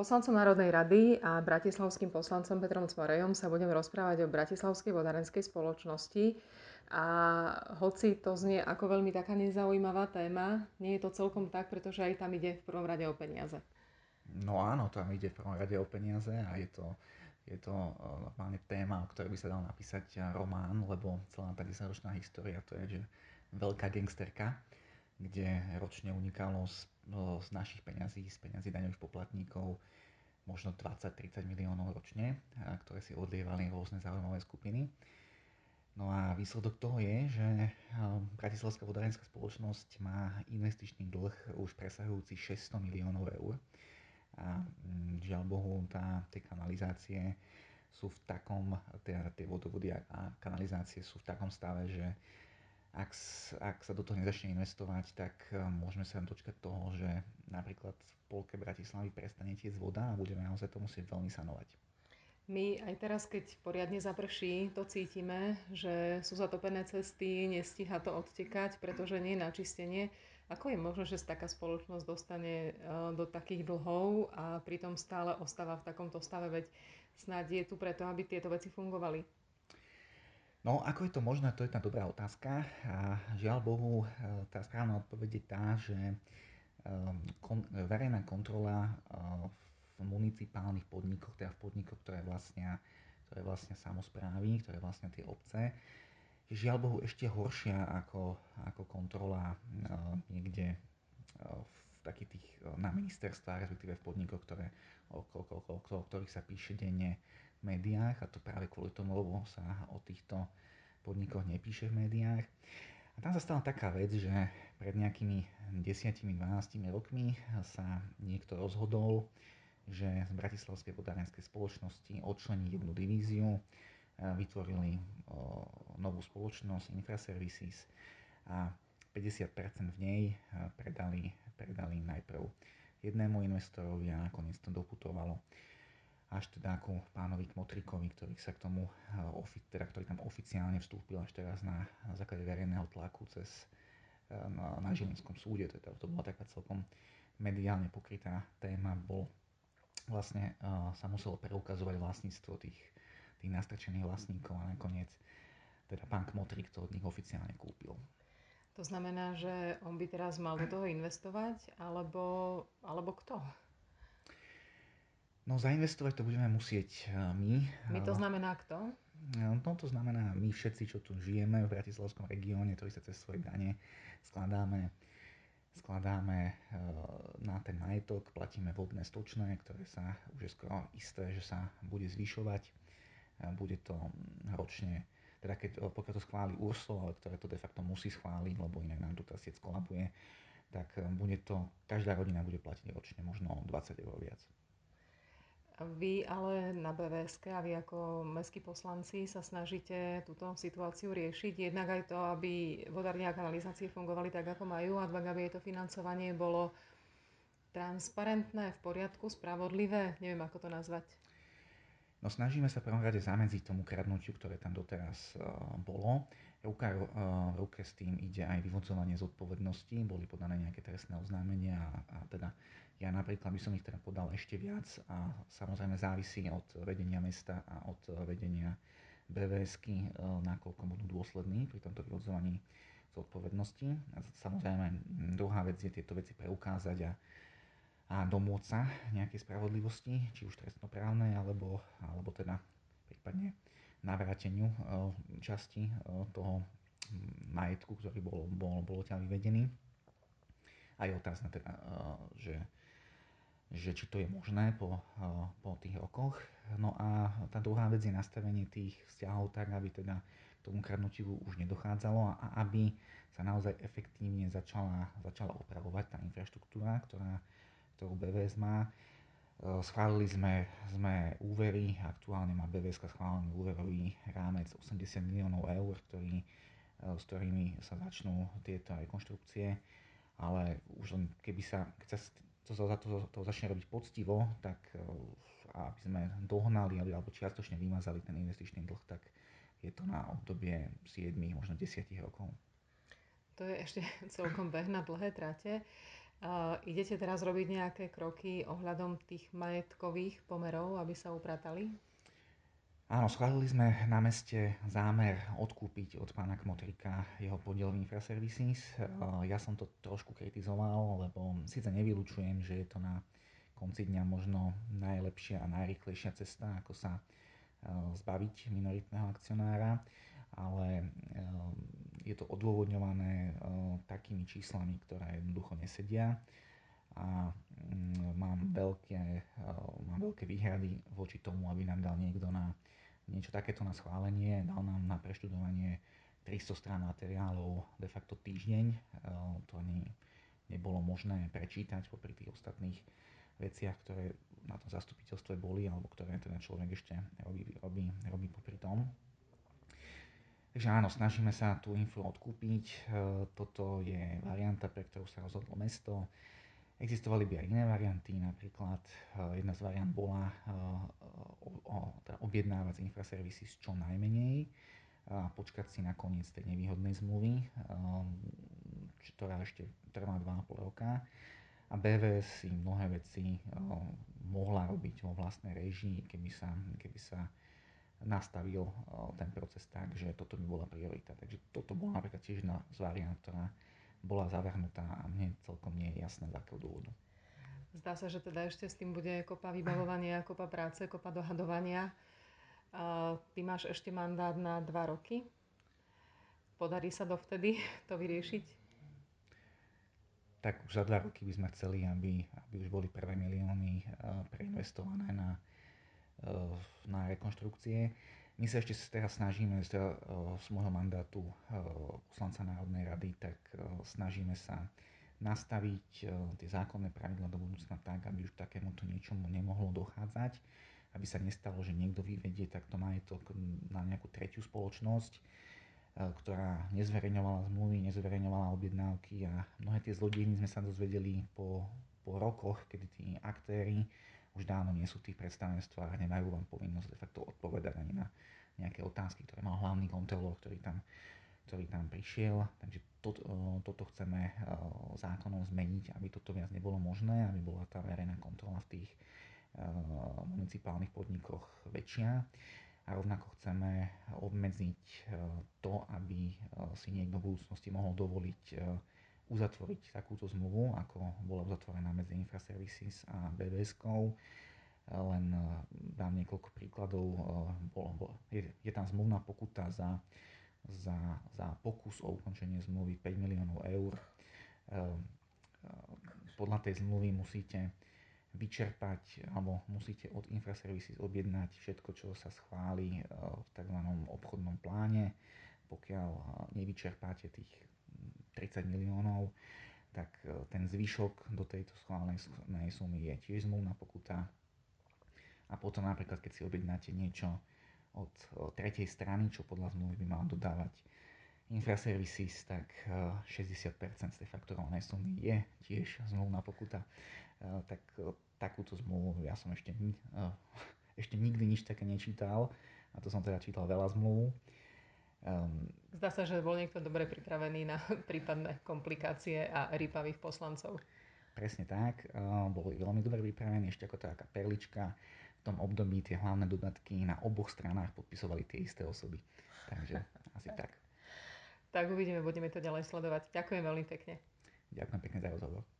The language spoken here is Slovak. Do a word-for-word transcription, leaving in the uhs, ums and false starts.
Poslancom Národnej rady a bratislavským poslancom Petrom Cmorejom sa budem rozprávať o Bratislavskej vodárenskej spoločnosti. A hoci to znie ako veľmi taká nezaujímavá téma, nie je to celkom tak, pretože aj tam ide v prvom rade o peniaze. No áno, tam ide v prvom rade o peniaze a je to, je to normálne téma, o ktorej by sa dal napísať román, lebo celá tá desaťročná história to je, že veľká gangsterka, kde ročne unikalo z, z našich peňazí, z peňazí daňových poplatníkov možno dvadsať až tridsať miliónov ročne, ktoré si odlievali rôzne záujmové skupiny. No a výsledok toho je, že Bratislavská vodárenská spoločnosť má investičný dlh už presahujúci šesťsto miliónov eur. A žiaľ Bohu, tá, tie kanalizácie sú v takom, teda tie vodovody a kanalizácie sú v takom stave, že Ak, ak sa do toho nezačne investovať, tak môžeme sa dočkať toho, že napríklad v polke Bratislavy prestane tiec voda a budeme naozaj to musieť veľmi sanovať. My aj teraz, keď poriadne zaprší, to cítime, že sú zatopené cesty, nestíha to odtekať, pretože nie je na čistenie. Ako je možné, že taká spoločnosť dostane do takých dlhov a pritom stále ostáva v takomto stave, veď snáď je tu preto, aby tieto veci fungovali? No, ako je to možné, to je tá dobrá otázka a žiaľ Bohu, tá správna odpoveď je tá, že kon- verejná kontrola v municipálnych podnikoch, teda v podnikoch, ktoré vlastnia, ktoré vlastnia samosprávy, ktoré vlastnia tie obce, je žiaľ Bohu ešte horšia ako, ako kontrola niekde v takých tých, na ministerstvách, respektíve v podnikoch, ktoré, o, o, o, o, o ktorých sa píše denne v médiách, a to práve kvôli tomu, lebo sa o týchto podnikoch nepíše v médiách. A tam sa stala taká vec, že pred nejakými desiatimi až dvanástimi rokmi sa niekto rozhodol, že z Bratislavskej vodárenskej spoločnosti odčlení jednu divíziu, vytvorili novú spoločnosť Infra Services a päťdesiat percent v nej predali, predali najprv jednému investorovi a nakoniec to doputovalo až teda ako pánovi Kmotrikovi, ktorý sa k tomu, teda, ktorý tam oficiálne vstúpil až teraz na, na základe verejného tlaku cez na, na Žilinskom súde. Teda to bola taká celkom mediálne pokrytá téma, bol vlastne uh, sa muselo preukazovať vlastníctvo tých, tých nastrčených vlastníkov a nakoniec teda pán Kmotrik to od nich oficiálne kúpil. To znamená, že on by teraz mal do toho investovať, alebo, alebo kto? No zainvestovať to budeme musieť my. My to znamená kto? No to znamená my všetci, čo tu žijeme v Bratislavskom regióne, ktorí sa cez svoje dane skladáme, skladáme na ten majetok, platíme vodné, stočné, ktoré sa už je skoro isté, že sa bude zvyšovať. Bude to ročne, teda keď, pokiaľ to schváli Úrsov, ale ktoré to de facto musí schváliť, lebo inak nám tu tá sieť skolabuje, tak bude to, každá rodina bude platiť ročne možno dvadsať eur viac. Vy ale na bé vé eske a vy ako mestskí poslanci sa snažíte túto situáciu riešiť. Jednak aj to, aby vodárne a kanalizácie fungovali tak, ako majú, a dvak, aby to financovanie bolo transparentné, v poriadku, spravodlivé. Neviem, ako to nazvať. No snažíme sa v prvom rade zamedziť tomu kradnutiu, ktoré tam doteraz uh, bolo. Ruka v uh, ruke s tým ide aj vyvodzovanie zodpovednosti. Boli podané nejaké trestné oznámenia a, a teda ja napríklad by som ich teda podal ešte viac a samozrejme závisí od vedenia mesta a od vedenia bé vé esky, uh, nakoľko budú dôslední pri tomto vyvodzovaní zodpovednosti. A samozrejme druhá vec je tieto veci preukázať a a domôcť sa nejakej spravodlivosti, či už trestnoprávnej, alebo, alebo teda prípadne navráteniu časti toho majetku, ktorý bol, bol, bol ťa vyvedený. A je otázna teda, že, že či to je možné po, po tých rokoch. No a tá druhá vec je nastavenie tých vzťahov tak, aby teda k tomu kradnutiu už nedochádzalo a aby sa naozaj efektívne začala, začala opravovať tá infraštruktúra, ktorá ktorú bé vé es má. Schválili sme, sme úvery, aktuálne má bé vé eska schválený úverový rámec osemdesiat miliónov eur, ktorý, s ktorými sa začnú tieto rekonštrukcie, ale už len keby sa, keď sa to, to, to, to začne robiť poctivo, tak aby sme dohnali alebo čiastočne vymazali ten investičný dlh, tak je to na obdobie siedmich, možno desiatich rokov. To je ešte celkom beh na dlhé trate. Uh, idete teraz robiť nejaké kroky ohľadom tých majetkových pomerov, aby sa upratali? Áno, schválili sme na meste zámer odkúpiť od pána Kmotrika jeho podiel v Infra Services. Uh, ja som to trošku kritizoval, lebo síce nevylučujem, že je to na konci dňa možno najlepšia a najrýchlejšia cesta, ako sa uh, zbaviť minoritného akcionára, ale uh, je to odôvodňované uh, takými číslami, ktoré jednoducho nesedia a um, mám, veľké, uh, mám veľké výhrady voči tomu, aby nám dal niekto na niečo takéto na schválenie, dal nám na preštudovanie tristo strán materiálov de facto týždeň, uh, to ani nebolo možné prečítať popri tých ostatných veciach, ktoré na tom zastupiteľstve boli alebo ktoré teda človek ešte robí, robí, robí popri tom. Takže áno, snažíme sa tú influ odkúpiť. Toto je varianta, pre ktorú sa rozhodlo mesto. Existovali by aj iné varianty, napríklad jedna z variant bola teda objednávať Infra Services čo najmenej a počkať si na koniec tej nevýhodnej zmluvy, ktorá ešte trvá dva a pol roka. A bé vé es si mnohé veci mohla robiť vo vlastnej režii, keby sa, keby sa nastavil ten proces tak, že toto by bola priorita. Takže toto bola napríklad tiež jedna z variant, ktorá bola zavrhnutá a mne celkom nie je jasné, z akého dôvodu. Zdá sa, že teda ešte s tým bude kopa vybavovania, kopa práce, kopa dohadovania. Ty máš ešte mandát na dva roky. Podarí sa dovtedy to vyriešiť? Tak už za dva roky by sme chceli, aby, aby už boli prvé milióny preinvestované na na rekonštrukcie. My sa ešte teraz snažíme z, z môjho mandátu poslanca Národnej rady, tak snažíme sa nastaviť tie zákonné pravidlá do budúcna tak, aby už takémuto niečomu nemohlo dochádzať, aby sa nestalo, že niekto vyvedie takto majetok na nejakú tretiu spoločnosť, ktorá nezverejňovala zmluvy, nezverejňovala objednávky a mnohé tie zlodejiny sme sa dozvedeli po, po rokoch, kedy tí aktéri už dávno nie sú v tých predstavenstvách a nemajú vám povinnosť de facto odpovedať ani na nejaké otázky, ktoré mal hlavný kontrolór, ktorý tam, ktorý tam prišiel. Takže to, toto chceme zákonom zmeniť, aby toto viac nebolo možné, aby bola tá verejná kontrola v tých municipálnych podnikoch väčšia. A rovnako chceme obmedziť to, aby si niekto v budúcnosti mohol dovoliť uzatvoriť takúto zmluvu, ako bola uzatvorená medzi Infra Services a bé vé eskou. Len dám niekoľko príkladov. Bolo, bolo, je, je tam zmluvná pokuta za, za, za pokus o ukončenie zmluvy päť miliónov eur. Podľa tej zmluvy musíte vyčerpať, alebo musíte od Infra Services objednať všetko, čo sa schváli v tzv. Obchodnom pláne. Pokiaľ nevyčerpáte tých tridsať miliónov, tak ten zvyšok do tejto schválenej sumy je tiež zmluvná pokuta. A potom napríklad, keď si objednáte niečo od tretej strany, čo podľa zmluvy by mal dodávať Infra Services, tak šesťdesiat percent z tej fakturovanej sumy je tiež zmluvná pokuta. Tak takúto zmluvu ja som ešte, ešte nikdy nič také nečítal, a to som teda čítal veľa zmluv. Um, Zdá sa, že bol niekto dobre pripravený na prípadné komplikácie a rýpavých poslancov. Presne tak, uh, boli veľmi dobre pripravení, ešte ako taká perlička. V tom období tie hlavné dodatky na oboch stranách podpisovali tie isté osoby. Takže asi tak. Tak uvidíme, budeme to ďalej sledovať. Ďakujem veľmi pekne. Ďakujem pekne za rozhovor.